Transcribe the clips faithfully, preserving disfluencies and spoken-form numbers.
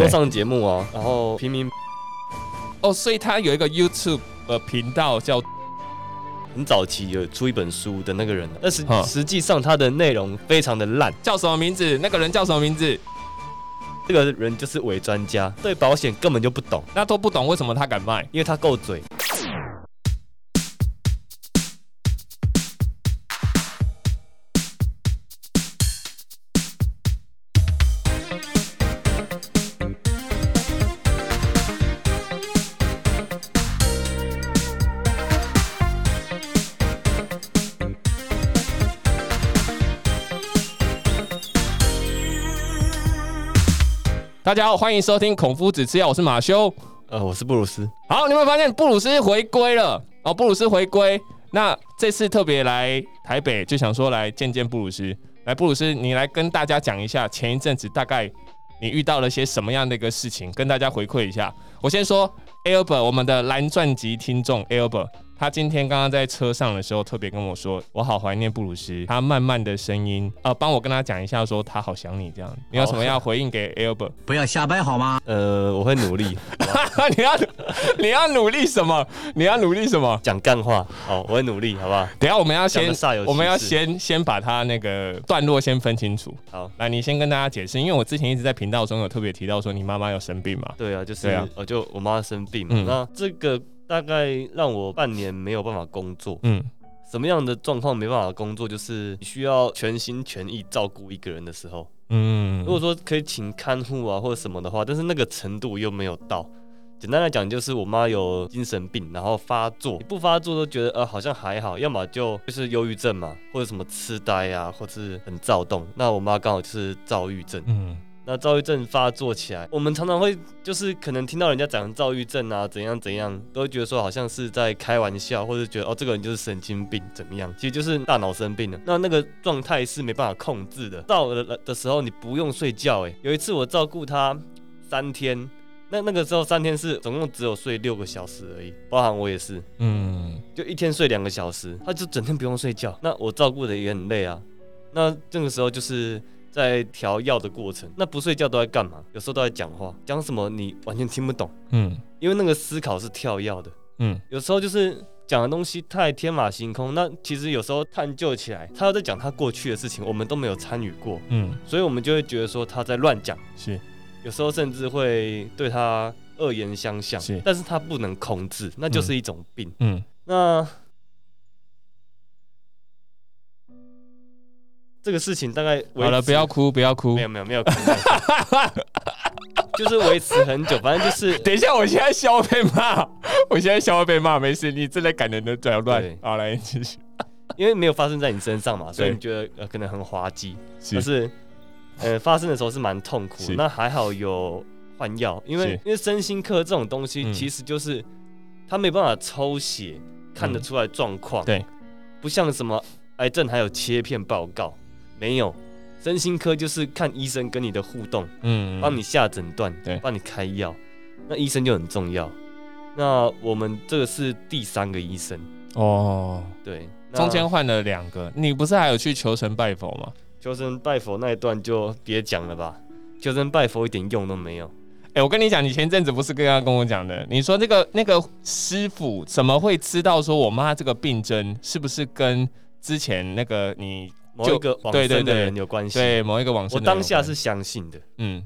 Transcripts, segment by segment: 都上节目哦。然后平民哦，所以他有一个 YouTube 呃频道叫。很早期有出一本书的那个人，但是实际上他的内容非常的烂。叫什么名字？那个人叫什么名字？这个人就是伪专家，对保险根本就不懂。那都不懂，为什么他敢卖？因为他够嘴。大家好，欢迎收听孔夫子吃药，我是马修，呃，我是布鲁斯。好，你有没有发现布鲁斯回归了？哦，布鲁斯回归，那这次特别来台北，就想说来见见布鲁斯。来，布鲁斯，你来跟大家讲一下前一阵子大概你遇到了些什么样的一个事情，跟大家回馈一下。我先说 Albert， 我们的蓝钻级听众 Albert， 他今天刚刚在车上的时候特别跟我说，我好怀念布鲁斯，他慢慢的声音，呃，帮我跟他讲一下，说他好想你这样。你有什么要回应给 Albert？ 不要瞎掰好吗？呃，我会努力。你要你要努力什么？你要努力什么？讲干话。好，我会努力，好不好？等一下我们要先，我们要先先把他那个段落先分清楚。好，来，你先跟大家解释，因为我之前一直在频道中有特别提到说你妈妈有生病嘛？对啊，就是，啊呃、就我妈生病嘛。嗯，那这个。大概让我半年没有办法工作。嗯，什么样的状况没办法工作？就是你需要全心全意照顾一个人的时候。嗯，如果说可以请看护啊或者什么的话，但是那个程度又没有到。简单来讲，就是我妈有精神病，然后发作，不发作都觉得呃好像还好，要么就就是忧郁症嘛，或者什么痴呆啊，或是很躁动。那我妈刚好就是躁郁症。嗯。那躁郁症发作起来，我们常常会就是可能听到人家讲躁郁症啊怎样怎样，都会觉得说好像是在开玩笑，或者觉得哦这个人就是神经病怎么样，其实就是大脑生病了。那那个状态是没办法控制的。躁了的时候你不用睡觉哎，有一次我照顾他三天，那那个时候三天是总共只有睡六个小时而已，包含我也是，嗯，就一天睡两个小时，他就整天不用睡觉。那我照顾的也很累啊，那这个时候就是。在调药的过程，那不睡觉都在干嘛？有时候都在讲话，讲什么你完全听不懂。嗯，因为那个思考是跳药的。嗯，有时候就是讲的东西太天马行空，那其实有时候探究起来，他在讲他过去的事情，我们都没有参与过。嗯，所以我们就会觉得说他在乱讲。是，有时候甚至会对他恶言相向。是，但是他不能控制，那就是一种病。嗯，嗯那。这个事情大概好了，不要哭，不要哭，没有没有没有哭，就是维持很久，反正就是。等一下，我现在笑被骂，我现在笑被骂，没事，你正在感人的转乱。好，来继续。因为没有发生在你身上嘛，所以你觉得、呃、可能很滑稽，但是呃发生的时候是蛮痛苦。那还好有换药，因为因为身心科这种东西其实就是、嗯、它没办法抽血看得出来状况，嗯、对，不像什么癌症还有切片报告。没有，身心科就是看医生跟你的互动，嗯，帮你下诊断，对，帮你开药，那医生就很重要。那我们这个是第三个医生哦，对，中间换了两个。你不是还有去求神拜佛吗？求神拜佛那一段就别讲了吧，求神拜佛一点用都没有。哎，我跟你讲，你前阵子不是刚刚跟我讲的，你说那个那个师傅怎么会知道说我妈这个病症是不是跟之前那个你？某一个往生的人有关系，对某一个往生的人有关。我当下是相信的，嗯，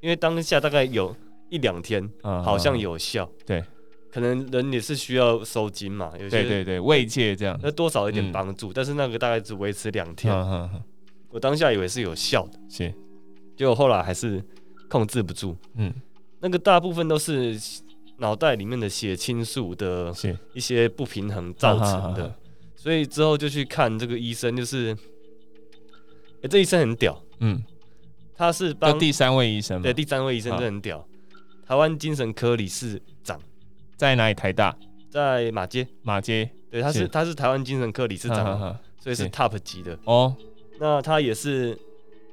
因为当下大概有一两天，嗯、好像有效，对，可能人也是需要收金嘛，有些对对对慰藉这样，那多少有点帮助、嗯，但是那个大概只维持两天、嗯嗯，我当下以为是有效的，是，结果后来还是控制不住，嗯，那个大部分都是脑袋里面的血清素的一些不平衡造成的，嗯、所以之后就去看这个医生，就是。欸、这医生很屌，嗯，他是帮第三位医生，对，第三位医生真的很屌，啊、台湾精神科理事长在哪里？台大，在马偕，马偕，对，他 是, 是他是台湾精神科理事长、啊啊啊，所以是 top 级的哦。那他也是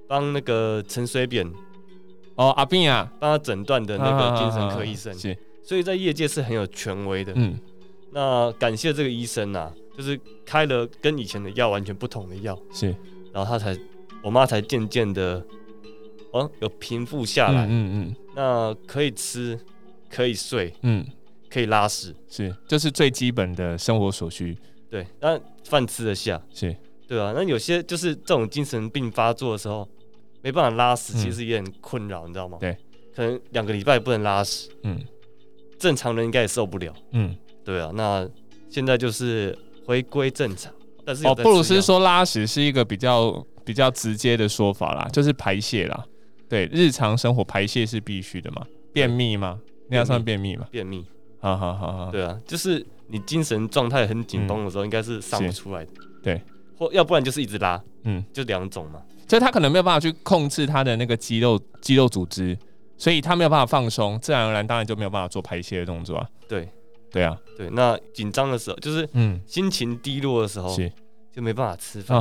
帮那个陈水扁，哦阿扁啊，帮他诊断的那个精神科医生、啊啊啊啊啊，所以在业界是很有权威的，嗯。那感谢这个医生啊，就是开了跟以前的药完全不同的药，是，然后他才。我妈才渐渐的，哦，有平复下来。嗯嗯嗯。那可以吃，可以睡，嗯，可以拉屎，是，这是最基本的生活所需。对，那饭吃得下，是，对啊，那有些就是这种精神病发作的时候，没办法拉屎，其实也很困扰，嗯，你知道吗？对，可能两个礼拜不能拉屎，嗯，正常人应该也受不了，嗯，对啊，那现在就是回归正常，但是有在吃药。哦，布鲁斯说拉屎是一个比较比较直接的说法啦，就是排泄啦，对，日常生活排泄是必须的嘛，便秘吗？那要算便秘嘛？便秘，好好好好，对啊，就是你精神状态很紧绷的时候，应该是上不出来的，对，或要不然就是一直拉，嗯，就两种嘛。所以他可能没有办法去控制他的那个肌肉肌肉组织，所以他没有办法放松，自然而然当然就没有办法做排泄的动作啊。对，对啊，对。那紧张的时候，就是嗯，心情低落的时候，是就没办法吃饭，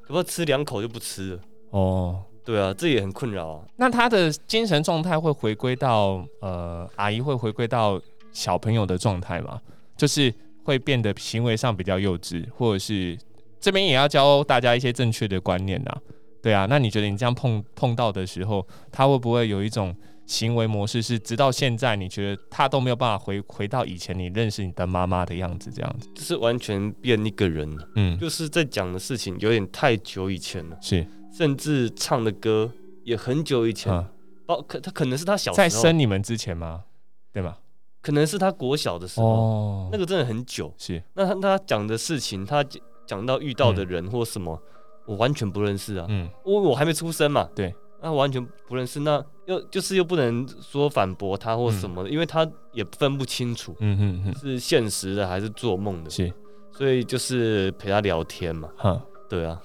可不可以吃两口就不吃了？哦，对啊，这也很困扰啊。那他的精神状态会回归到呃，阿姨会回归到小朋友的状态嘛？就是会变得行为上比较幼稚，或者是这边也要教大家一些正确的观念啊。对啊，那你觉得你这样 碰, 碰到的时候，他会不会有一种行为模式是直到现在你觉得他都没有办法 回, 回到以前你认识你的妈妈的样子这样子？就是完全变一个人了，嗯，就是在讲的事情有点太久以前了，是，甚至唱的歌也很久以前，啊，包可他可能是他小时候在生你们之前吗？对吧？可能是他国小的时候，哦，那个真的很久。是，那他讲的事情，他讲到遇到的人或什么，嗯，我完全不认识啊，嗯，我我还没出生嘛，对，那，啊，完全不认识，那又就是又不能说反驳他或什么的，嗯，因为他也分不清楚，嗯哼哼，是现实的还是做梦的，是，所以就是陪他聊天嘛，哈，对啊。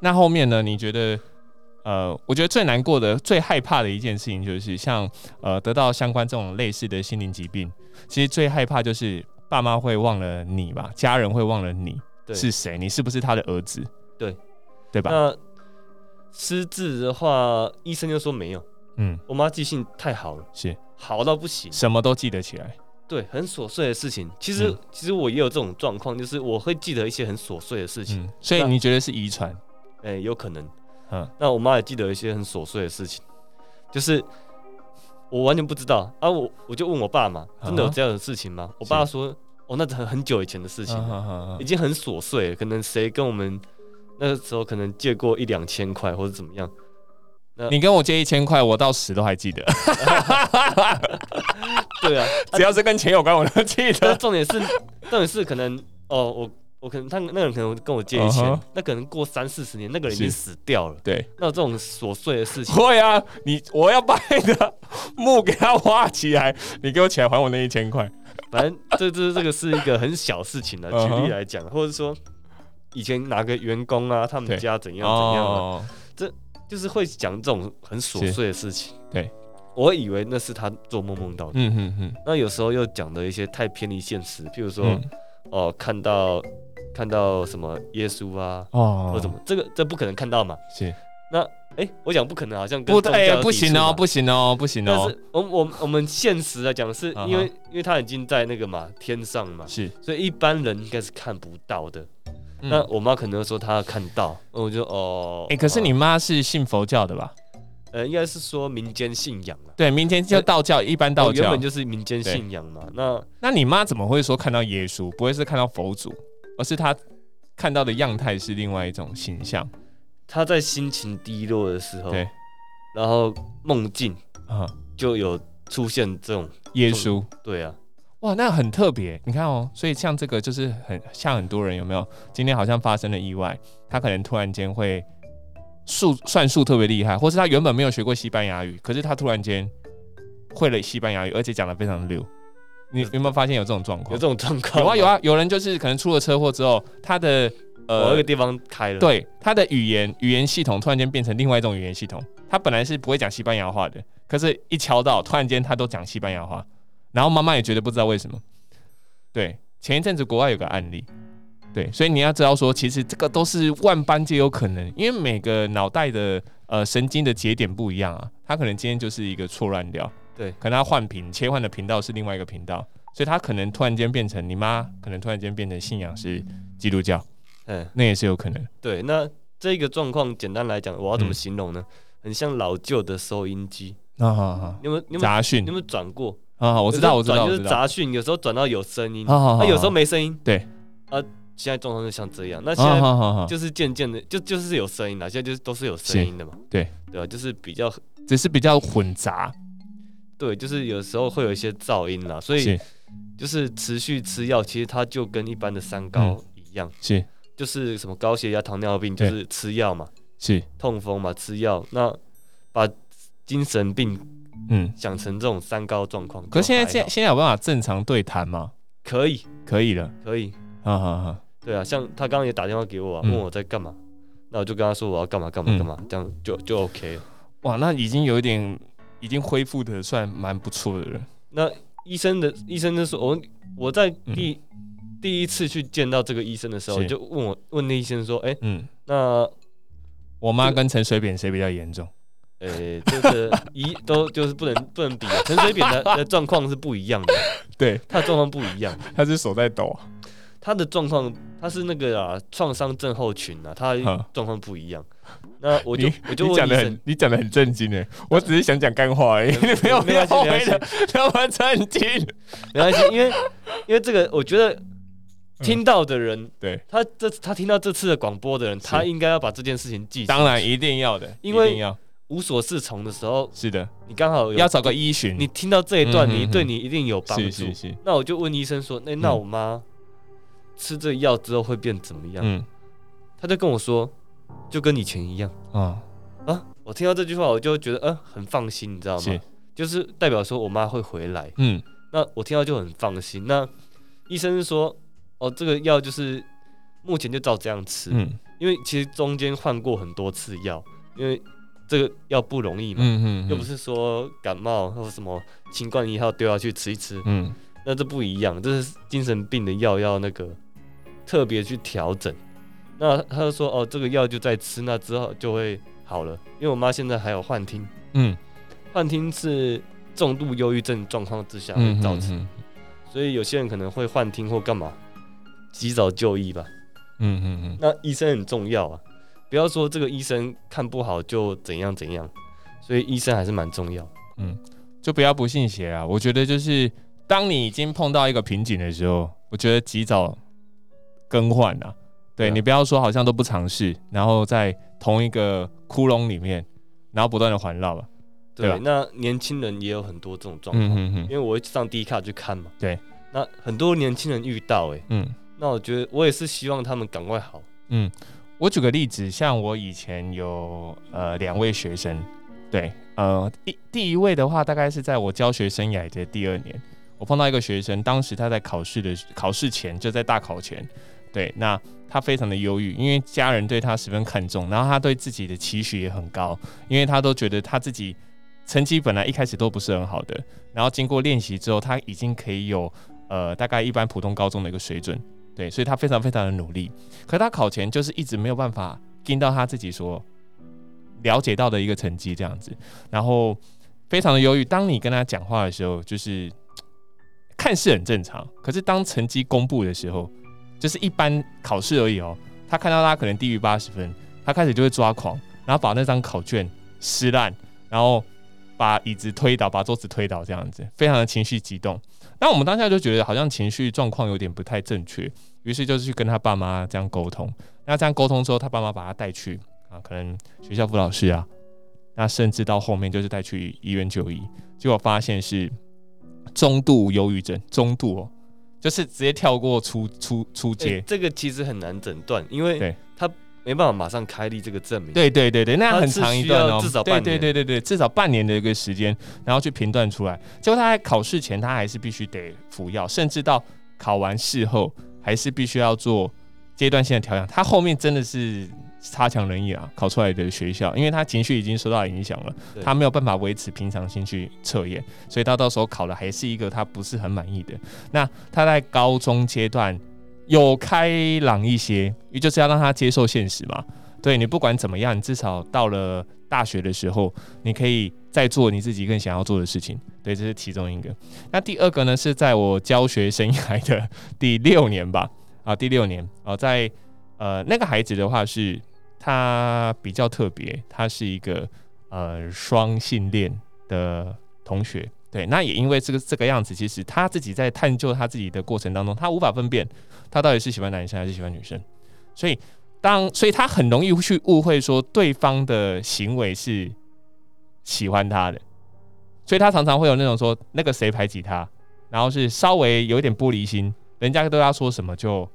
那后面呢？你觉得，呃，我觉得最难过的、最害怕的一件事情就是像，像呃，得到相关这种类似的心灵疾病，其实最害怕就是爸妈会忘了你吧，家人会忘了你是谁，你是不是他的儿子？对。对吧？那失智的话，医生就说没有。嗯，我妈记性太好了，是好到不行，什么都记得起来。对，很琐碎的事情。其实，嗯，其实我也有这种状况，就是我会记得一些很琐碎的事情。嗯，所以你觉得是遗传？哎，欸，有可能。嗯，那我妈也记得一些很琐碎的事情，就是我完全不知道啊。我我就问我爸嘛，真的有这样的事情吗？啊，我爸说，哦，那很很久以前的事情，啊啊啊啊，已经很琐碎了，可能谁跟我们。那时候可能借过一两千块或者怎么样，你跟我借一千块，我到十都还记得。对啊，只要是跟钱有关，我都记得。重点是，重点是可能哦，我我可能他那个人可能跟我借一千， uh-huh. 那可能过三四十年，那个人已经死掉了。对，那有这种琐碎的事情。会啊，你我要把你的墓给他挖起来，你给我起来还我那一千块。反正这这这个是一个很小事情的，举例来讲， uh-huh. 或者说。以前哪个员工啊，他们家怎样怎样啊，哦，这就是会讲这种很琐碎的事情。对，我以为那是他做梦梦到的。嗯嗯嗯。那有时候又讲的一些太偏离现实，譬如说，嗯，哦，看到看到什么耶稣啊，哦，或什么，这个这不可能看到嘛。是。那哎，欸，我讲不可能，好像跟宗教抵触嘛，不行哦，不行哦，不行哦。但是我我我们现实来讲，是因为，啊，因为他已经在那个嘛天上嘛，是，所以一般人应该是看不到的。嗯，那我妈可能说她看到，我就哦，哎，欸，可是你妈是信佛教的吧？呃，应该是说民间信仰啦，对，民间就道教，一般道教，哦，原本就是民间信仰嘛。那那你妈怎么会说看到耶稣？不会是看到佛祖，而是她看到的样态是另外一种形象。她在心情低落的时候，对，然后梦境啊，就有出现这种耶稣，对啊。哇，那很特别，你看哦，所以像这个就是很像很多人有没有？今天好像发生了意外，他可能突然间会数算数特别厉害，或是他原本没有学过西班牙语，可是他突然间会了西班牙语，而且讲得非常溜。你有没有发现有这种状况？有这种状况？有啊有啊，有人就是可能出了车祸之后，他的呃某一个地方开了，对，他的语言语言系统突然间变成另外一种语言系统，他本来是不会讲西班牙话的，可是一敲到，突然间他都讲西班牙话。然后妈妈也觉得不知道为什么，对，前一阵子国外有个案例，对，所以你要知道说，其实这个都是万般皆有可能，因为每个脑袋的呃神经的节点不一样啊，他可能今天就是一个错乱掉，对，可能他换频切换的频道是另外一个频道，所以他可能突然间变成你妈，可能突然间变成信仰是基督教，嗯，那也是有可能。对，那这个状况简单来讲，我要怎么形容呢？嗯，很像老旧的收音机。啊好好，你们你们杂讯，你们转过啊？我知道我知道，就是杂讯，有时候转到有声音，啊有时候没声音，对啊。现在状况就像这样，那现在就是渐渐的，就就是有声音了。现在就是都是有声音的嘛，对对吧？就是比较，只是比较混杂，对，就是有时候会有一些噪音啦。所以就是持续吃药，其实它就跟一般的三高一样，嗯、是就是什么高血压、糖尿病，就是吃药嘛，是痛风嘛，吃药。那把精神病嗯想成这种三高状况，可是现在现现在有办法正常对谈吗？可以，可以了，可以，哈哈哈。对啊，像他刚刚也打电话给我、啊，问我在干嘛、嗯，那我就跟他说我要干嘛干嘛干嘛、嗯，这样就就 OK 了。哇，那已经有一点，已经恢复的算蛮不错的了。那医生的医生就说，我我在第、嗯、第一次去见到这个医生的时候，就问我问那医生说，哎、欸嗯，那我妈跟陈水扁谁比较严重？呃、欸，就是一都就是不能不能比、啊，陈水扁的状况是不一样的，对，他的状况不一样，他是手在抖。他的状况，他是那个啊创伤症候群啊，他状况不一样。那我就我就问医生，你讲的很震惊哎，我只是想讲干话而已，你没有必要的那么震惊。没关系，因为因为这个，我觉得听到的人，嗯、对他这他听到这次的广播的人，他应该要把这件事情记住。当然一定要的，因为无所适从的时候，是的，你刚好要找个依循。你听到这一段，嗯、哼哼你对你一定有帮助是是是。那我就问医生说，欸、那我妈。嗯吃这药之后会变怎么样？嗯，他就跟我说，就跟以前一样啊、嗯、啊！我听到这句话，我就觉得，嗯、呃，很放心，你知道吗？是，就是代表说我妈会回来。嗯，那我听到就很放心。那医生说，哦，这个药就是目前就照这样吃，嗯，因为其实中间换过很多次药，因为这个药不容易嘛，嗯嗯，又不是说感冒或什么新冠一号丢下去吃一吃，嗯，那这不一样，这是精神病的药要那个。特别去调整，那他就说哦，这个药就在吃，那之后就会好了。因为我妈现在还有幻听，嗯，幻听是重度忧郁症状况之下会造成、嗯哼哼，所以有些人可能会幻听或干嘛，及早就医吧。嗯嗯嗯，那医生很重要啊，不要说这个医生看不好就怎样怎样，所以医生还是蛮重要。嗯，就不要不信邪啊。我觉得就是当你已经碰到一个瓶颈的时候，我觉得及早。更换啊，对、嗯、你不要说好像都不尝试，然后在同一个窟窿里面，然后不断的环绕吧。对，對那年轻人也有很多这种状况、嗯，因为我会上 D 卡去看嘛。对，那很多年轻人遇到、欸，哎，嗯，那我觉得我也是希望他们赶快好。嗯，我举个例子，像我以前有呃两位学生，对，呃一第一位的话，大概是在我教学生涯的第二年，我碰到一个学生，当时他在考试的考试前，就在大考前。对，那他非常的忧郁，因为家人对他十分看重，然后他对自己的期许也很高，因为他都觉得他自己成绩本来一开始都不是很好的，然后经过练习之后，他已经可以有呃大概一般普通高中的一个水准，对，所以他非常非常的努力，可他考前就是一直没有办法跟到他自己所了解到的一个成绩这样子，然后非常的忧郁。当你跟他讲话的时候，就是看似很正常，可是当成绩公布的时候。就是一般考试而已哦，他看到他可能低于八十分，他开始就会抓狂，然后把那张考卷撕烂，然后把椅子推倒，把桌子推倒，这样子，非常的情绪激动。那我们当下就觉得好像情绪状况有点不太正确，于是就是去跟他爸妈这样沟通。那这样沟通之后，他爸妈把他带去啊，可能学校辅导室啊，那甚至到后面就是带去医院就医，结果发现是中度忧郁症，中度哦。就是直接跳过出出出街、欸，这个其实很难诊断，因为他没办法马上开立这个证明。对对对对，那很长一段哦，至少半年对对对对对，至少半年的一个时间，然后去评断出来。结果他在考试前，他还是必须得服药，甚至到考完试后，还是必须要做阶段性的调养。他后面真的是差强人意啊，考出来的学校，因为他情绪已经受到影响了，他没有办法维持平常心去测验，所以他到时候考的还是一个他不是很满意的。那他在高中阶段有开朗一些，因为就是要让他接受现实嘛。对，你不管怎么样，你至少到了大学的时候，你可以再做你自己更想要做的事情。对，这是其中一个。那第二个呢，是在我教学生涯的第六年吧，啊，第六年啊，在呃那个孩子的话是。他比较特别，他是一个呃双性恋的同学。对，那也因为这个这个样子，其实他自己在探究他自己的过程当中，他无法分辨他到底是喜欢男生还是喜欢女生，所以当所以他很容易去误会说对方的行为是喜欢他的，所以他常常会有那种说那个谁排挤他，然后是稍微有点玻璃心，人家对他说什么就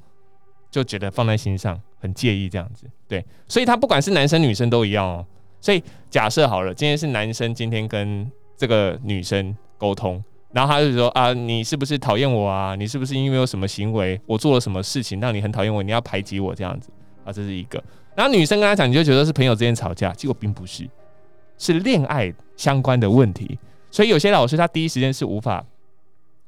就觉得放在心上，很介意这样子。对，所以他不管是男生女生都一样哦。所以假设好了，今天是男生今天跟这个女生沟通，然后他就说啊，你是不是讨厌我啊？你是不是因为有什么行为，我做了什么事情让你很讨厌我？你要排挤我这样子啊，这是一个。然后女生跟他讲，你就觉得是朋友之间吵架，结果并不是，是恋爱相关的问题。所以有些老师他第一时间是无法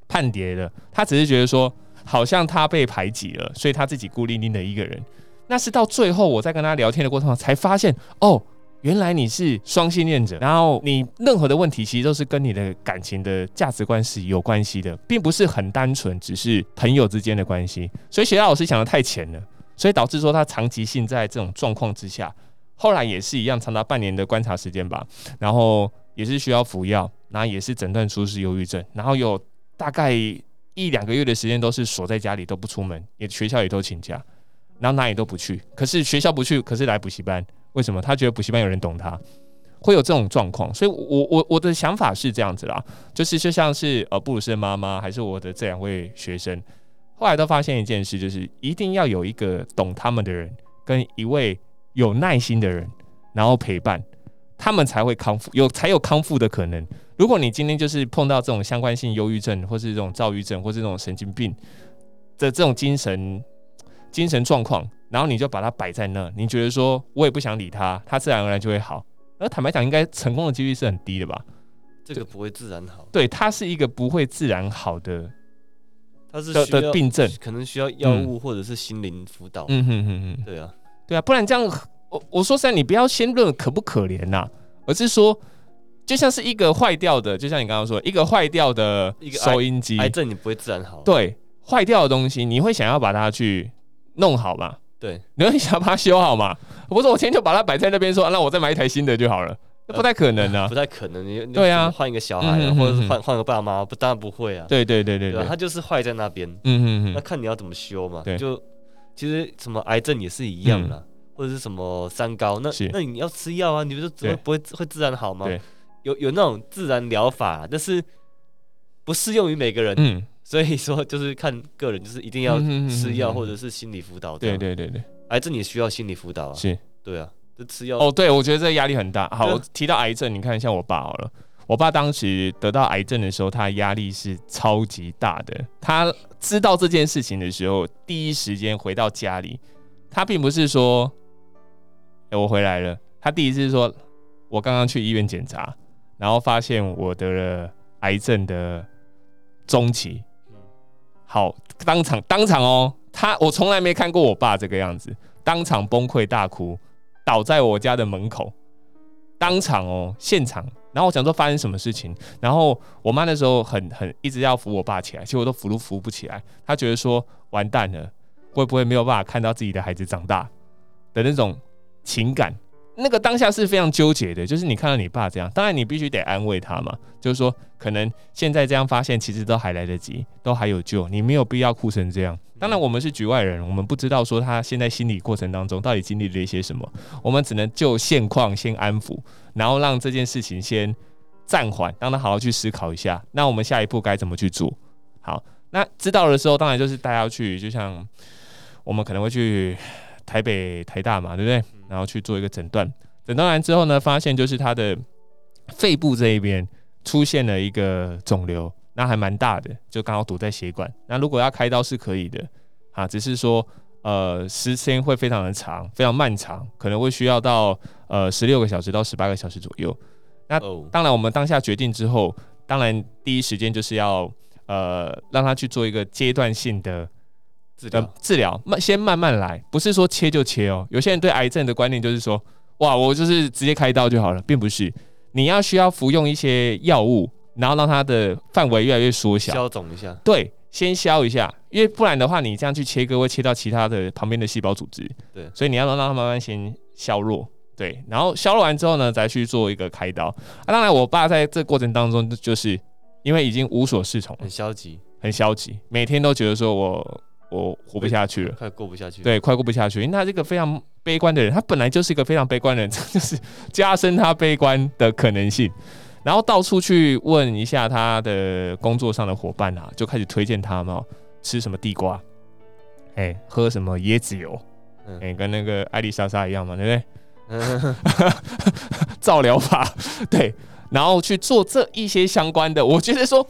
判别的，他只是觉得说好像他被排挤了，所以他自己孤零零的一个人。那是到最后我在跟他聊天的过程中才发现，哦，原来你是双性恋者，然后你任何的问题其实都是跟你的感情的价值观是有关系的，并不是很单纯只是朋友之间的关系。所以学校老师想的太浅了，所以导致说他长期性在这种状况之下，后来也是一样长达半年的观察时间吧，然后也是需要服药，然后也是诊断出是忧郁症，然后有大概一两个月的时间都是锁在家里都不出门，也学校也都请假，然后哪里都不去，可是学校不去，可是来补习班，为什么？他觉得补习班有人懂他，会有这种状况。所以我我我的想法是这样子啦，就是就像是呃布鲁斯的妈妈还是我的这两位学生，后来都发现一件事，就是一定要有一个懂他们的人跟一位有耐心的人，然后陪伴他们才会康复，有才有康复的可能。如果你今天就是碰到这种相关性忧郁症，或是这种躁郁症，或是这种神经病的这种精神精神状况，然后你就把它摆在那，你觉得说我也不想理他，他自然而然就会好。而坦白讲，应该成功的几率是很低的吧？这个不会自然好。对，它是一个不会自然好的，它是需要的病症，可能需要药物或者是心灵辅导。嗯哼哼哼，对啊，对啊，不然这样，我我说实在，你不要先论可不可怜呐、啊，而是说。就像是一个坏掉的，就像你刚刚说，一个坏掉的收音机，癌症你不会自然好。对，坏掉的东西，你会想要把它去弄好嘛？对，你会想要把它修好嘛？不是，我今天就把它摆在那边说，那、啊、我再买一台新的就好了，那不太可能啊，呃、不太可能。你对啊，换一个小孩、啊，或者是换换个爸妈，不当然不会啊。对对对对 对, 對，它就是坏在那边。嗯嗯嗯，那看你要怎么修嘛。对，就其实什么癌症也是一样啦，嗯、或者是什么三高，那那你要吃药啊，你不就怎么不会会自然好吗？对。有, 有那种自然疗法，但是不适用于每个人、嗯，所以说就是看个人，就是一定要吃药或者是心理辅导。对对对对，癌症也需要心理辅导啊。是，对啊，就吃药。哦，对，我觉得这压力很大。好，我提到癌症，你看一下我爸好了，我爸当时得到癌症的时候，他压力是超级大的。他知道这件事情的时候，第一时间回到家里，他并不是说，欸、我回来了，他第一次说，我刚刚去医院检查。然后发现我得了癌症的中期，好，当场当场哦，他我从来没看过我爸这个样子，当场崩溃大哭，倒在我家的门口，当场哦，现场。然后我想说发生什么事情，然后我妈那时候很很一直要扶我爸起来，结果都扶都扶不起来，她觉得说完蛋了，会不会没有办法看到自己的孩子长大的那种情感。那个当下是非常纠结的，就是你看到你爸这样，当然你必须得安慰他嘛，就是说可能现在这样发现其实都还来得及，都还有救，你没有必要哭成这样。当然我们是局外人，我们不知道说他现在心理过程当中到底经历了一些什么，我们只能就现况先安抚，然后让这件事情先暂缓，让他好好去思考一下，那我们下一步该怎么去做。好，那知道的时候当然就是带他去，就像我们可能会去台北台大嘛，对不对？然后去做一个诊断，诊断完之后呢，发现就是他的肺部这一边出现了一个肿瘤，那还蛮大的，就刚好堵在血管。那如果要开刀是可以的啊，只是说呃时间会非常的长，非常漫长，可能会需要到呃十六个小时到十八个小时左右。那当然我们当下决定之后，当然第一时间就是要呃让他去做一个阶段性的。治疗、呃，治疗，先慢慢来，不是说切就切哦。有些人对癌症的观念就是说，哇，我就是直接开刀就好了，并不是。你要需要服用一些药物，然后让它的范围越来越缩小，消肿一下。对，先消一下，因为不然的话，你这样去切割会切到其他的旁边的细胞组织。对，所以你要让它慢慢先削弱，对，然后削完之后呢，再去做一个开刀。啊，当然，我爸在这过程当中，就是因为已经无所适从，很消极，很消极，每天都觉得说我我活不下去了，快过不下去了，对，快过不下去，因为他是一个非常悲观的人，他本来就是一个非常悲观的人，就是加深他悲观的可能性。然后到处去问一下他的工作上的伙伴啊，就开始推荐他们、哦、吃什么地瓜，哎、欸，喝什么椰子油，哎、嗯欸，跟那个艾丽莎莎一样嘛，对不对？嗯、照疗法，对，然后去做这一些相关的。我觉得说，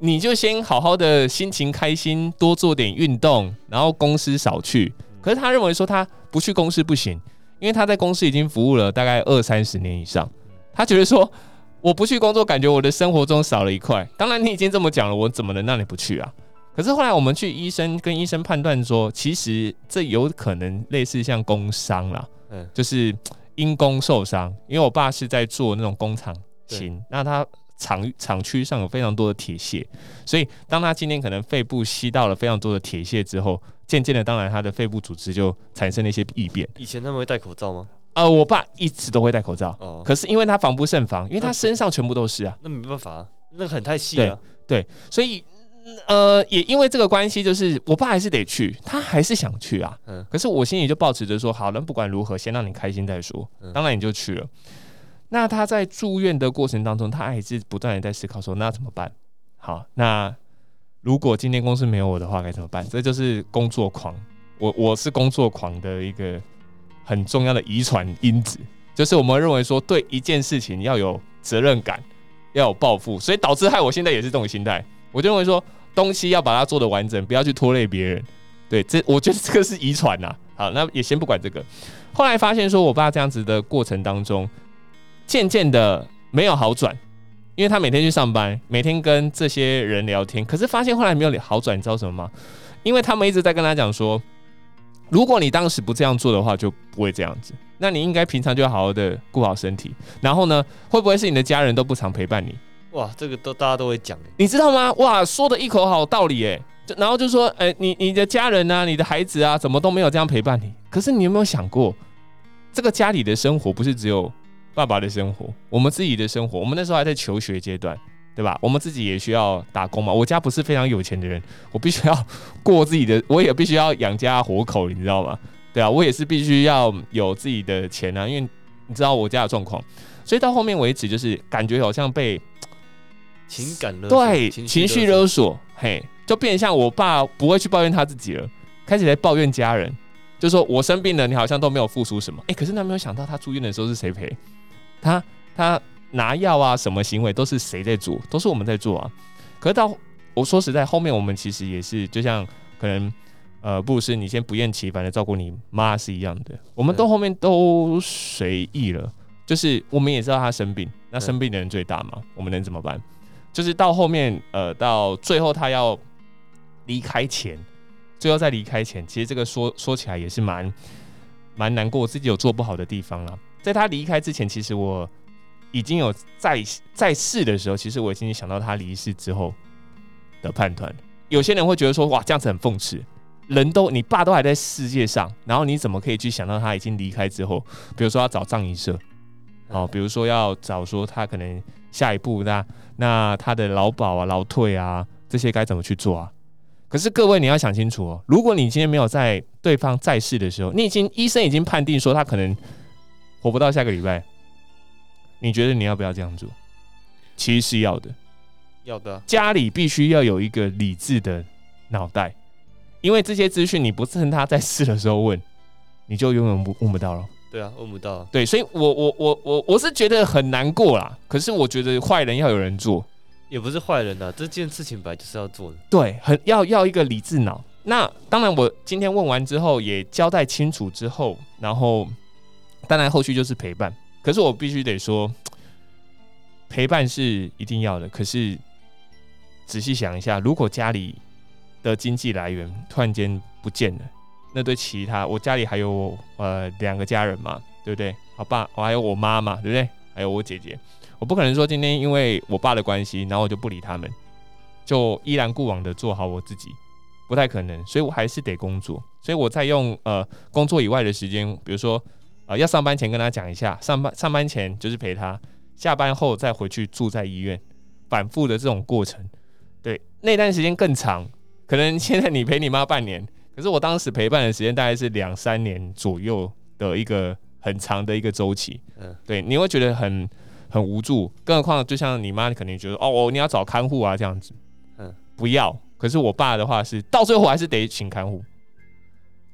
你就先好好的心情开心，多做点运动，然后公司少去。可是他认为说他不去公司不行，因为他在公司已经服务了大概二三十年以上，他觉得说。我不去工作，感觉我的生活中少了一块。当然，你已经这么讲了，我怎么能让你不去啊？可是后来我们去医生跟医生判断说，其实这有可能类似像工伤啦，嗯，就是因工受伤。因为我爸是在做那种工厂型，那他厂厂区上有非常多的铁屑，所以当他今天可能肺部吸到了非常多的铁屑之后，渐渐的，当然他的肺部组织就产生了一些异变。以前他们会戴口罩吗？呃，我爸一直都会戴口罩，哦、可是因为他防不胜防，因为他身上全部都是啊，那没办法、啊，那很太细了、啊。对，所以呃，也因为这个关系，就是我爸还是得去，他还是想去啊。嗯、可是我心里就抱持着说，好了，不管如何，先让你开心再说。当然你就去了。嗯、那他在住院的过程当中，他还是不断的在思考说，那怎么办？好，那如果今天公司没有我的话，该怎么办？这就是工作狂，我我是工作狂的一个。很重要的遗传因子，就是我们认为说对一件事情要有责任感，要有抱负，所以导致害我现在也是这种心态。我就认为说东西要把它做得完整，不要去拖累别人。对，这我觉得这个是遗传呐。好，那也先不管这个。后来发现说我爸这样子的过程当中，渐渐的没有好转，因为他每天去上班，每天跟这些人聊天，可是发现后来没有好转，你知道什么吗？因为他们一直在跟他讲说。如果你当时不这样做的话，就不会这样子。那你应该平常就要好好的顾好身体。然后呢，会不会是你的家人都不常陪伴你？哇，这个都大家都会讲，你知道吗？哇，说的一口好道理哎。然后就说，哎、欸，你你的家人啊，你的孩子啊，怎么都没有这样陪伴你？可是你有没有想过，这个家里的生活不是只有爸爸的生活，我们自己的生活。我们那时候还在求学阶段。对吧？我们自己也需要打工嘛。我家不是非常有钱的人，我必须要过自己的，我也必须要养家活口，你知道吗？对啊，我也是必须要有自己的钱啊，因为你知道我家的状况，所以到后面为止，就是感觉好像被情感勒索，对，情绪勒索，嘿，就变得像我爸不会去抱怨他自己了，开始来抱怨家人，就说我生病了，你好像都没有付出什么。哎，可是他没有想到，他住院的时候是谁陪他？他。拿药啊，什么行为都是谁在做，都是我们在做啊。可是到我说实在，后面我们其实也是，就像可能呃，布鲁斯你先不厌其烦的照顾你妈是一样的，我们到后面都随意了，就是我们也知道他生病，那生病的人最大嘛，我们能怎么办？就是到后面呃，到最后他要离开前，最后在离开前，其实这个说说起来也是蛮蛮难过，我自己有做不好的地方啦。在他离开之前，其实我。已经有在在世的时候，其实我已经想到他离世之后的判断。有些人会觉得说，哇，这样子很讽刺，人都你爸都还在世界上，然后你怎么可以去想到他已经离开之后？比如说要找葬仪社，哦，比如说要找说他可能下一步那那他的劳保啊、劳退啊这些该怎么去做啊？可是各位你要想清楚哦，如果你今天没有在对方在世的时候，你已经医生已经判定说他可能活不到下个礼拜。你觉得你要不要这样做？其实是要的，要的、啊。家里必须要有一个理智的脑袋，因为这些资讯你不趁他在世的时候问，你就永远问不到了。对啊，问不到。对，所以我我我我我是觉得很难过啦。可是我觉得坏人要有人做，也不是坏人啊，这件事情本来就是要做的。对，很要要一个理智脑。那当然，我今天问完之后也交代清楚之后，然后当然后续就是陪伴。可是我必须得说，陪伴是一定要的。可是仔细想一下，如果家里的经济来源突然间不见了，那对其他我家里还有呃两个家人嘛，对不对？我爸，我还有我妈嘛，对不对？还有我姐姐，我不可能说今天因为我爸的关系，然后我就不理他们，就依然固往的做好我自己，不太可能。所以我还是得工作，所以我在用呃工作以外的时间，比如说。呃、要上班前跟他讲一下，上班上班前就是陪他，下班后再回去住在医院，反复的这种过程。对，那段时间更长，可能现在你陪你妈半年，可是我当时陪伴的时间大概是两三年左右的一个很长的一个周期。嗯，对，你会觉得很很无助，更何况就像你妈可能觉得哦，你要找看护啊这样子，嗯，不要。可是我爸的话是到最后还是得请看护，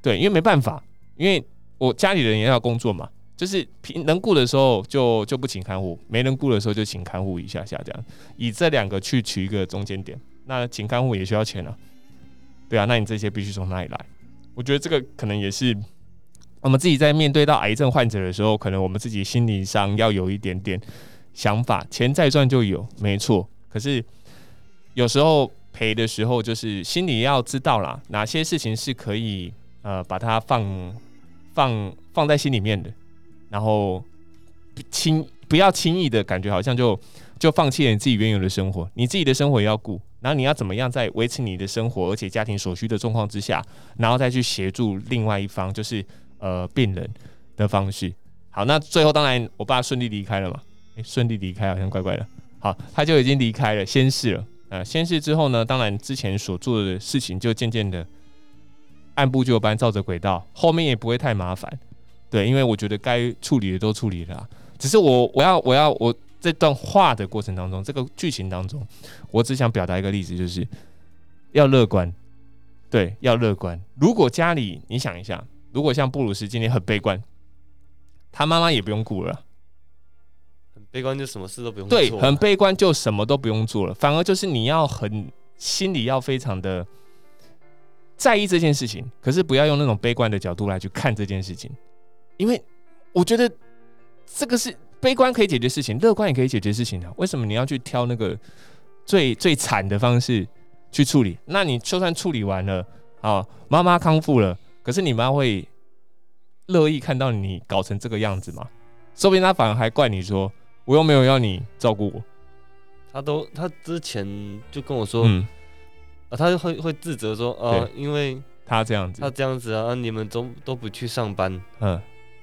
对，因为没办法，因为我家里人也要工作嘛。就是能顾的时候 就, 就不请看护，没能顾的时候就请看护一下下，这样以这两个去取一个中间点。那请看护也需要钱啊，对啊，那你这些必须从哪里来？我觉得这个可能也是我们自己在面对到癌症患者的时候，可能我们自己心理上要有一点点想法。钱再赚就有，没错，可是有时候陪的时候，就是心里要知道啦，哪些事情是可以呃把它放放放在心里面的。然后轻不要轻易的感觉好像就就放弃了你自己原有的生活，你自己的生活也要顾，然后你要怎么样在维持你的生活而且家庭所需的状况之下，然后再去协助另外一方，就是呃病人的方式。好，那最后当然我爸顺利离开了嘛，顺利离开好像怪怪的。好，他就已经离开了，仙逝了。呃仙逝之后呢，当然之前所做的事情就渐渐的按部就班，照着轨道，后面也不会太麻烦。对，因为我觉得该处理的都处理了啊，只是我我要我要我这段话的过程当中，这个剧情当中，我只想表达一个例子，就是要乐观，对，要乐观。如果家里你想一下，如果像布鲁斯今天很悲观，他妈妈也不用顾了，很悲观就什么事都不用做了，对，很悲观就什么都不用做了，反而就是你要很心里要非常的在意这件事情，可是不要用那种悲观的角度来去看这件事情。因为我觉得这个是悲观可以解决事情，乐观也可以解决事情啊，为什么你要去挑那个最最惨的方式去处理？那你就算处理完了啊，妈妈康复了，可是你妈会乐意看到你搞成这个样子吗？说不定她反而还怪你说我又没有要你照顾我。她都她之前就跟我说，嗯，啊，她会会自责说啊，因为她这样子，她这样子啊，你们都都不去上班，嗯。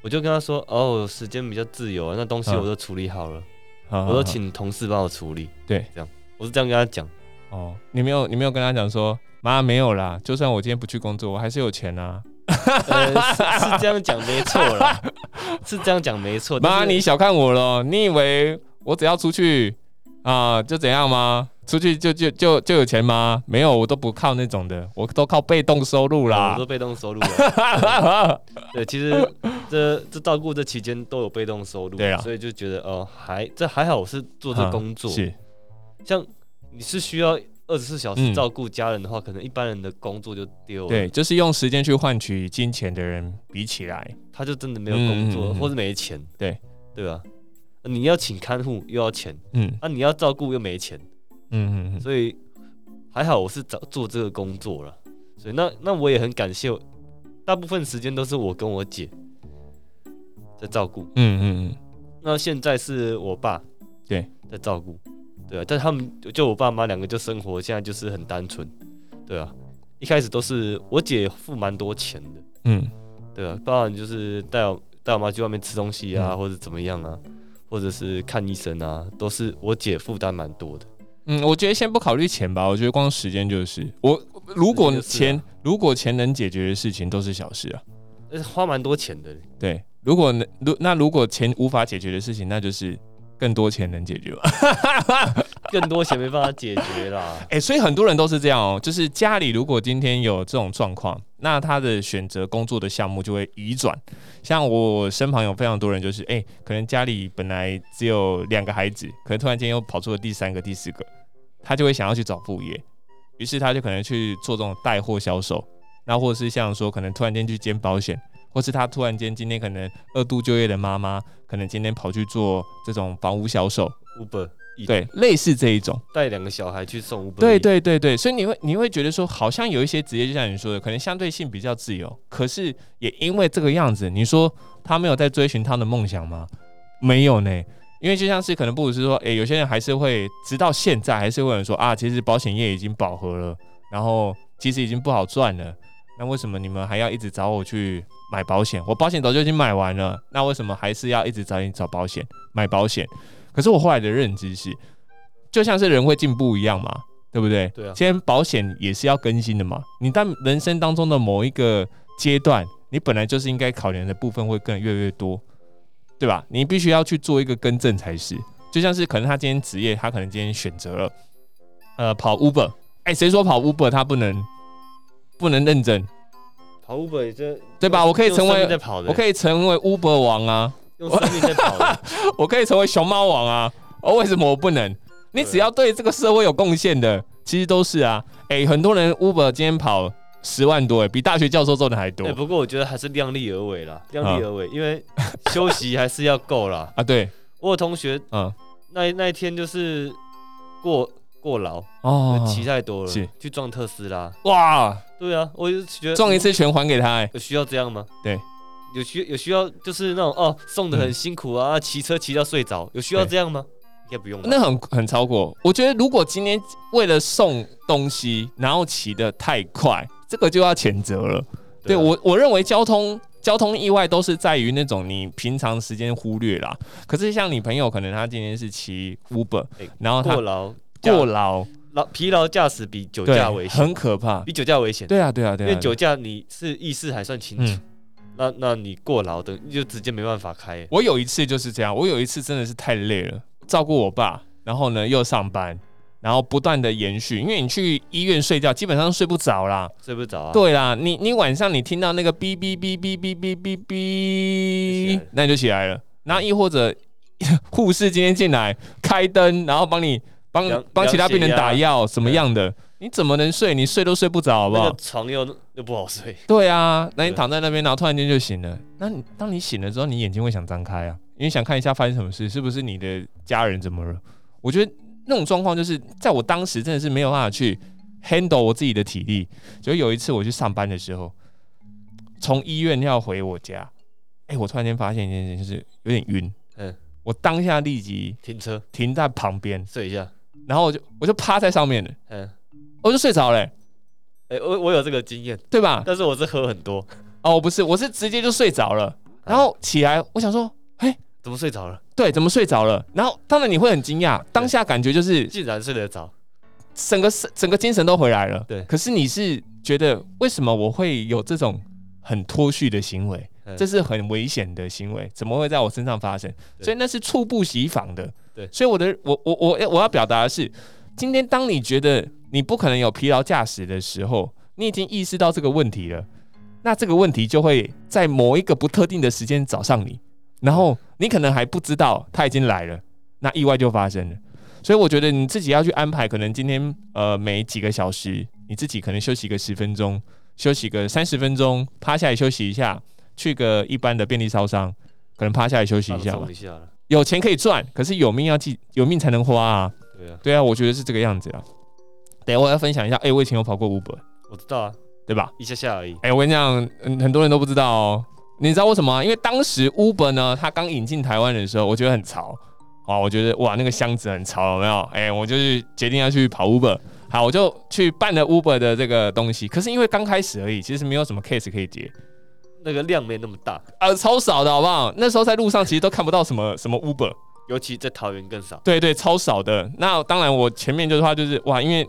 我就跟他说：“哦，时间比较自由，那东西我都处理好了，啊，我都请同事帮我处理。啊”对，这样我是这样跟他讲。哦，你没有，你没有跟他讲说，妈没有啦，就算我今天不去工作，我还是有钱啊。呃、是, 是这样讲没错啦，是这样讲没错。妈，你小看我了，你以为我只要出去啊，呃、就怎样吗？出去就就就就有钱吗？没有，我都不靠那种的，我都靠被动收入啦。我都被动收入了。对，其实这这照顾这期间都有被动收入，对啊，所以就觉得哦，还这还好，我是做这工作。嗯，是，像你是需要二十四小时照顾家人的话，嗯，可能一般人的工作就丢了。对，就是用时间去换取金钱的人比起来，他就真的没有工作，嗯嗯嗯，或是没钱。对，对吧？你要请看护又要钱，嗯，啊，你要照顾又没钱。嗯，所以还好我是做这个工作了，所以 那, 那我也很感谢，大部分时间都是我跟我姐在照顾，嗯嗯嗯，那现在是我爸对在照顾，对啊，但他们就我爸妈两个就生活现在就是很单纯，对啊，一开始都是我姐付蛮多钱的，嗯，对啊，包含就是带我带我妈去外面吃东西啊，嗯，或者怎么样啊，或者是看医生啊，都是我姐负担蛮多的。嗯，我觉得先不考虑钱吧，我觉得光时间就是我如果钱、啊、如果钱能解决的事情都是小事啊，花蛮多钱的。对，如果能那如果钱无法解决的事情，那就是更多钱能解决吧。更多钱没办法解决啦。哎、欸，所以很多人都是这样哦，就是家里如果今天有这种状况，那他的选择工作的项目就会移转。像我身旁有非常多人，就是哎、欸，可能家里本来只有两个孩子，可能突然间又跑出了第三个、第四个，他就会想要去找副业，于是他就可能去做这种带货销售，那或者是像说可能突然间去兼保险。或是他突然间今天可能二度就业的妈妈，可能今天跑去做这种房屋销售 Uber， 对，类似这一种带两个小孩去送 Uber， 对对对对，所以你会你会觉得说，好像有一些职业就像你说的，可能相对性比较自由，可是也因为这个样子，你说他没有在追寻他的梦想吗？没有呢，因为就像是可能布鲁斯说，哎、欸，有些人还是会直到现在还是会有人说啊，其实保险业已经饱和了，然后其实已经不好赚了，那为什么你们还要一直找我去？买保险，我保险早就已经买完了，那为什么还是要一直找你找保险买保险？可是我后来的认知是，就像是人会进步一样嘛，对不对？对啊，今天保险也是要更新的嘛。你在人生当中的某一个阶段，你本来就是应该考量的部分会更越来越多，对吧？你必须要去做一个更正才是。就像是可能他今天职业，他可能今天选择了呃跑 Uber， 哎，谁说跑 Uber 他不能不能认证？跑 Uber 这对吧？我可以成为我可以成为 Uber 王啊，用生命在跑的，我可以成为熊猫王啊，哦，为什么我不能？你只要对这个社会有贡献的，其实都是啊。欸，很多人 Uber 今天跑十万多，欸，比大学教授做的还多。欸，不过我觉得还是量力而为啦，量力而为，嗯，因为休息还是要够啦。啊，对，我有同学，嗯，那那一天就是过过劳哦，骑太多了，去撞特斯拉。哇，对啊，我就觉得撞一次全还给他，欸，有需要这样吗？对。有需有需要就是那种哦送的很辛苦啊，骑、嗯、车骑到睡着，有需要这样吗？应该不用吧。那很很超过。我觉得如果今天为了送东西，然后骑得太快，这个就要谴责了。对, 對我我认为交通交通意外都是在于那种你平常时间忽略啦。可是像你朋友可能他今天是骑 Uber，欸，然后他过劳过劳。疲劳驾驶比酒驾危险，很可怕，比酒驾危险。对啊对啊对啊，因为酒驾你是意识还算清楚。嗯，那, 那你过劳的你就直接没办法开。我有一次就是这样，我有一次真的是太累了，照顾我爸，然后呢又上班，然后不断的延续，因为你去医院睡觉基本上睡不着啦，睡不着啊。对啦，你你晚上你听到那个哔哔哔哔哔哔哔哔，那你就起来了。然后亦或者护士今天进来开灯，然后帮你帮帮其他病人打药什么样的。你怎么能睡？你睡都睡不着，好不好？那个床又又不好睡。对啊，那你躺在那边，然后突然间就醒了。那你当你醒了之后，你眼睛会想张开啊，因为想看一下发生什么事，是不是你的家人怎么了？我觉得那种状况就是在我当时真的是没有办法去 handle 我自己的体力。就有一次我去上班的时候，从医院要回我家，哎，我突然间发现一件事，就是有点晕。嗯，我当下立即停车，停在旁边睡一下，然后我就我就趴在上面了。嗯。我就睡着了，欸欸，我, 我有这个经验，对吧？但是我是喝很多哦，不是，我是直接就睡着了，然后起来，我想说，哎，欸，怎么睡着了？对，怎么睡着了？然后当然你会很惊讶，当下感觉就是竟然睡得着，整个整个精神都回来了。对，可是你是觉得为什么我会有这种很脱序的行为？嗯，这是很危险的行为，怎么会在我身上发生？所以那是猝不及防的。对，所以我的我我我我要表达的是，今天当你觉得你不可能有疲劳驾驶的时候，你已经意识到这个问题了，那这个问题就会在某一个不特定的时间找上你，然后你可能还不知道它已经来了，那意外就发生了。所以我觉得你自己要去安排，可能今天呃每几个小时你自己可能休息个十分钟，休息个三十分钟，趴下来休息一下，去个一般的便利超商，可能趴下来休息一下吧。有钱可以赚，可是有命要记，有命才能花啊。对啊，对啊，我觉得是这个样子啊。等一下我要分享一下，哎，欸，我以前有跑过 Uber， 我知道啊，对吧？一下下而已。哎，欸，我跟你讲，很多人都不知道哦。你知道为什么？因为当时 Uber 呢，它刚引进台湾的时候，我觉得很潮啊，我觉得哇，那个箱子很潮，有没有？哎，欸，我就是决定要去跑 Uber。好，我就去办了 Uber 的这个东西。可是因为刚开始而已，其实没有什么 case 可以接，那个量没那么大，呃，超少的好不好？那时候在路上其实都看不到什么什么 Uber。尤其在桃园更少，对对，超少的。那当然，我前面就是话就是哇，因为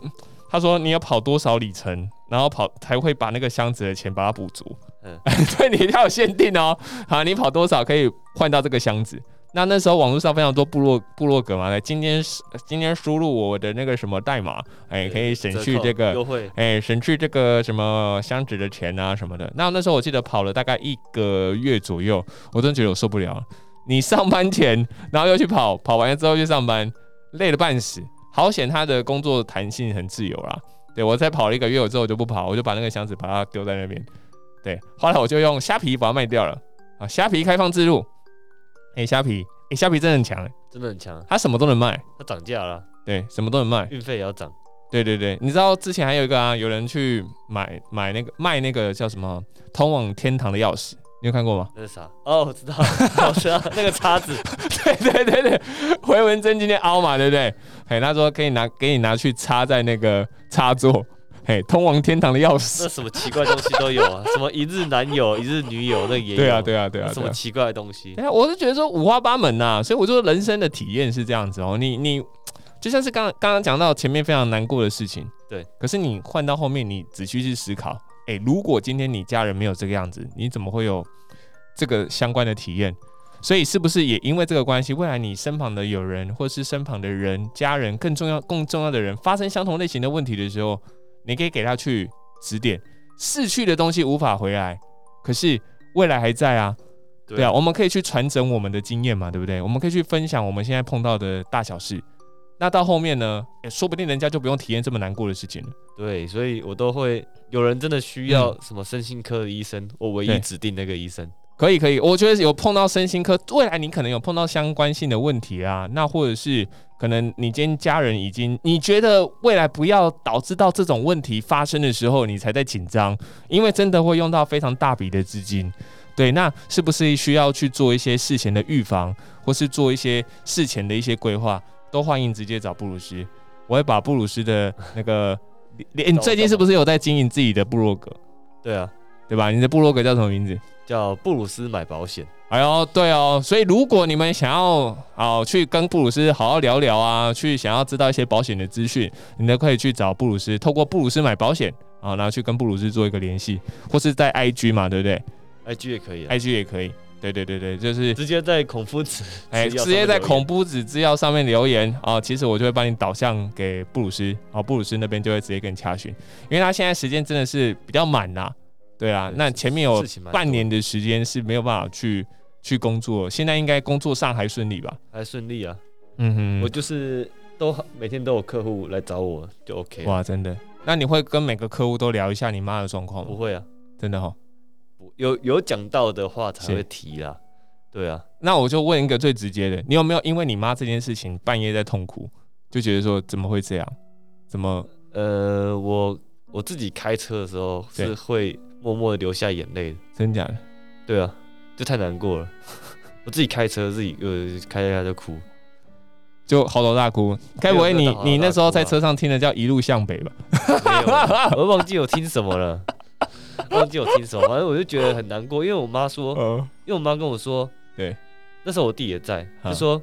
他说你要跑多少里程，然后跑才会把那个箱子的钱把它补足。嗯，对，你一定要有限定哦。好，你跑多少可以换到这个箱子。那那时候网络上非常多部落部落格嘛，来今天今天输入我的那个什么代码，哎，可以省去这个优惠，哎，省去这个什么箱子的钱啊什么的。那那时候我记得跑了大概一个月左右，我真的觉得我受不了。你上班前，然后又去跑，跑完之后去上班，累得半死。好险他的工作弹性很自由啦。对，我再跑了一个月，我之后我就不跑，我就把那个箱子把它丢在那边。对，后来我就用虾皮把它卖掉了。啊，虾皮开放置入。哎，欸，虾皮，哎，欸，虾皮真的很强，欸，真的很强，它什么都能卖，它涨价了。对，什么都能卖，运费也要涨。对对对，你知道之前还有一个啊，有人去买买那个卖那个叫什么通往天堂的钥匙。你有看过吗？那是啥？哦，我知道，我知道那个叉子。对对对对，回文珍今天凹嘛，对不对？嘿，他说可以拿给你拿去插在那个插座，嘿，通往天堂的钥匙。那什么奇怪的东西都有啊，什么一日男友、一日女友，那也有。对啊，对啊，对啊，什么奇怪的东西？哎、啊，我是觉得说五花八门呐、啊，所以我说人生的体验是这样子哦。你你就像是刚刚刚讲到前面非常难过的事情，对。可是你换到后面，你仔细去思考，哎，如果今天你家人没有这个样子，你怎么会有这个相关的体验？所以是不是也因为这个关系，未来你身旁的友人或是身旁的人、家人更重要、更重要的人发生相同类型的问题的时候，你可以给他去指点。逝去的东西无法回来，可是未来还在啊。对啊，我们可以去传承我们的经验嘛，对不对？我们可以去分享我们现在碰到的大小事。那到后面呢，欸、说不定人家就不用体验这么难过的事情了。对，所以我都会有人真的需要什么身心科的医生，嗯、我唯一指定那个医生。可以可以，我觉得有碰到身心科，未来你可能有碰到相关性的问题啊，那或者是可能你今天家人已经，你觉得未来不要导致到这种问题发生的时候，你才在紧张，因为真的会用到非常大笔的资金。对，那是不是需要去做一些事前的预防，或是做一些事前的一些规划，都欢迎直接找布鲁斯。我会把布鲁斯的那个你、欸、最近是不是有在经营自己的部落格？对啊，对吧？你的部落格叫什么名字？叫布鲁斯买保险。哎呦，对哦，所以如果你们想要、哦、去跟布鲁斯好好聊聊啊，去想要知道一些保险的资讯，你都可以去找布鲁斯，透过布鲁斯买保险啊、哦，然后去跟布鲁斯做一个联系，或是在 I G 嘛，对不对 ？I G 也可以、啊、，I G 也可以。对对对对，就是直接在孔夫子，哎，直接在孔夫子制药上面留言啊、哦，其实我就会帮你导向给布鲁斯啊、哦，布鲁斯那边就会直接跟你洽询，因为他现在时间真的是比较满啦、啊。对啊，那前面有半年的时间是没有办法去去工作，现在应该工作上还顺利吧？还顺利啊，嗯哼，我就是都每天都有客户来找我，就 OK 了。哇，真的？那你会跟每个客户都聊一下你妈的状况吗？不会啊，真的哈、哦，有有讲到的话才会提啦。对啊，那我就问一个最直接的，你有没有因为你妈这件事情半夜在痛哭，就觉得说怎么会这样？怎么？呃，我我自己开车的时候是会。默默的流下眼泪的，真假的？对啊，就太难过了。我自己开车，自己呃开一下就哭，就嚎啕大哭。该不会你、啊、你那时候在车上听的叫《一路向北》吧？没有，我忘记我听什么了，忘记我听什么。反正我就觉得很难过，因为我妈说，呃、因为我妈跟我说，对，那时候我弟也在，就说，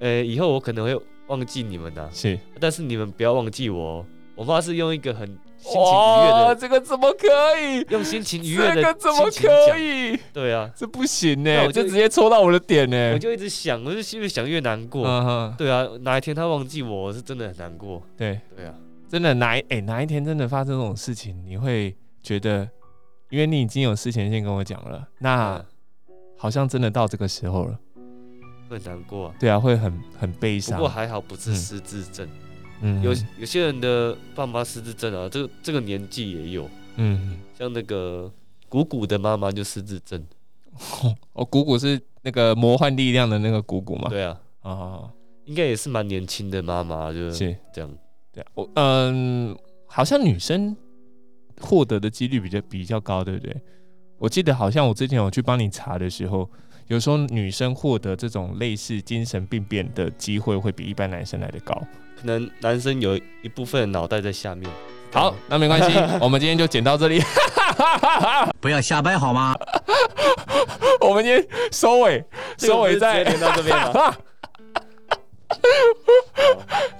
呃、欸，以后我可能会忘记你们啊，是，但是你们不要忘记我、哦。我妈是用一个很。哇，这个怎么可以？用心情愉悦的，这个怎么可以？对啊，这不行呢、欸，我就直接戳到我的点呢、欸。我就一直想，我就越想越难过。Uh-huh. 对啊，哪一天他忘记我，我是真的很难过。对对啊，真的哪哎、欸、哪一天真的发生这种事情，你会觉得，因为你已经有事前先跟我讲了，那、嗯、好像真的到这个时候了，会难过、啊。对啊，会很很悲伤。不过还好不是失智症。嗯嗯、有有些人的爸妈失智症啊，这个这个年纪也有，嗯，像那个谷谷的妈妈就失智症，哦，谷谷是那个魔幻力量的那个谷谷嘛？对啊，啊、哦，应该也是蛮年轻的妈妈，就是这样，对啊，我嗯，好像女生获得的几率比较比较高，对不对？我记得好像我之前有去帮你查的时候，有时候女生获得这种类似精神病变的机会会比一般男生来得高。可能男生有一部分脑袋在下面。好，那没关系，我们今天就剪到这里。不要瞎掰好吗？我们今天收尾，收尾在剪到这边了。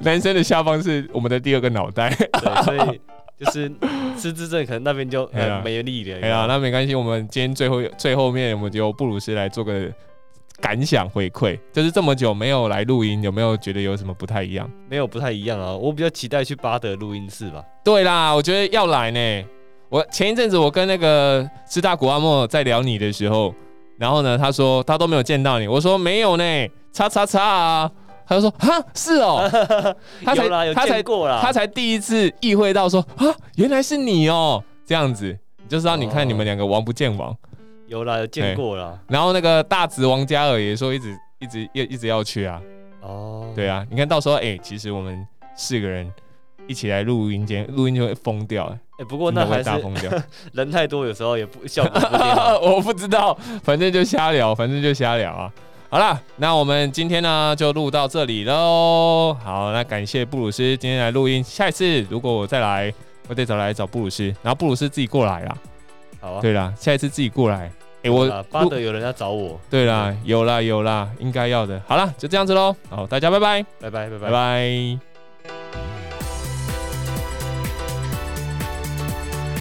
男生的下方是我们的第二个脑袋。对，所以就是失智症，可能那边就、呃、没力了。哎呀，那没关系，我们今天最后最后面，我们由布鲁斯来做个。感想回馈，就是这么久没有来录音，有没有觉得有什么不太一样？没有不太一样啊，我比较期待去巴德录音室吧。对啦，我觉得要来呢。我前一阵子我跟那个师大古阿莫在聊你的时候，然后呢，他说他都没有见到你，我说没有呢，叉叉叉啊，他就说哈是哦，他才有啦有见过啦，他才他才第一次意会到说啊原来是你哦，这样子，就知道你看你们两个王不见王。有啦，有见过啦。然后那个大直王嘉尔也说一直一直一直要去啊。哦、oh. ，对啊，你看到时候哎、欸，其实我们四个人一起来录音间，录音就会疯掉哎、欸。不过那还是大疯掉，人太多有时候也不效果不好。我不知道，反正就瞎聊，反正就瞎聊啊。好啦，那我们今天呢就录到这里喽。好，那感谢布鲁斯今天来录音，下一次如果我再来。我得找来找布鲁斯，然后布鲁斯自己过来啦。好啊，对啦，下一次自己过来。哎、欸，我巴德有人要找我。对啦，有啦有啦，应该要的。好啦，就这样子咯。好，大家拜拜，拜拜拜拜拜拜。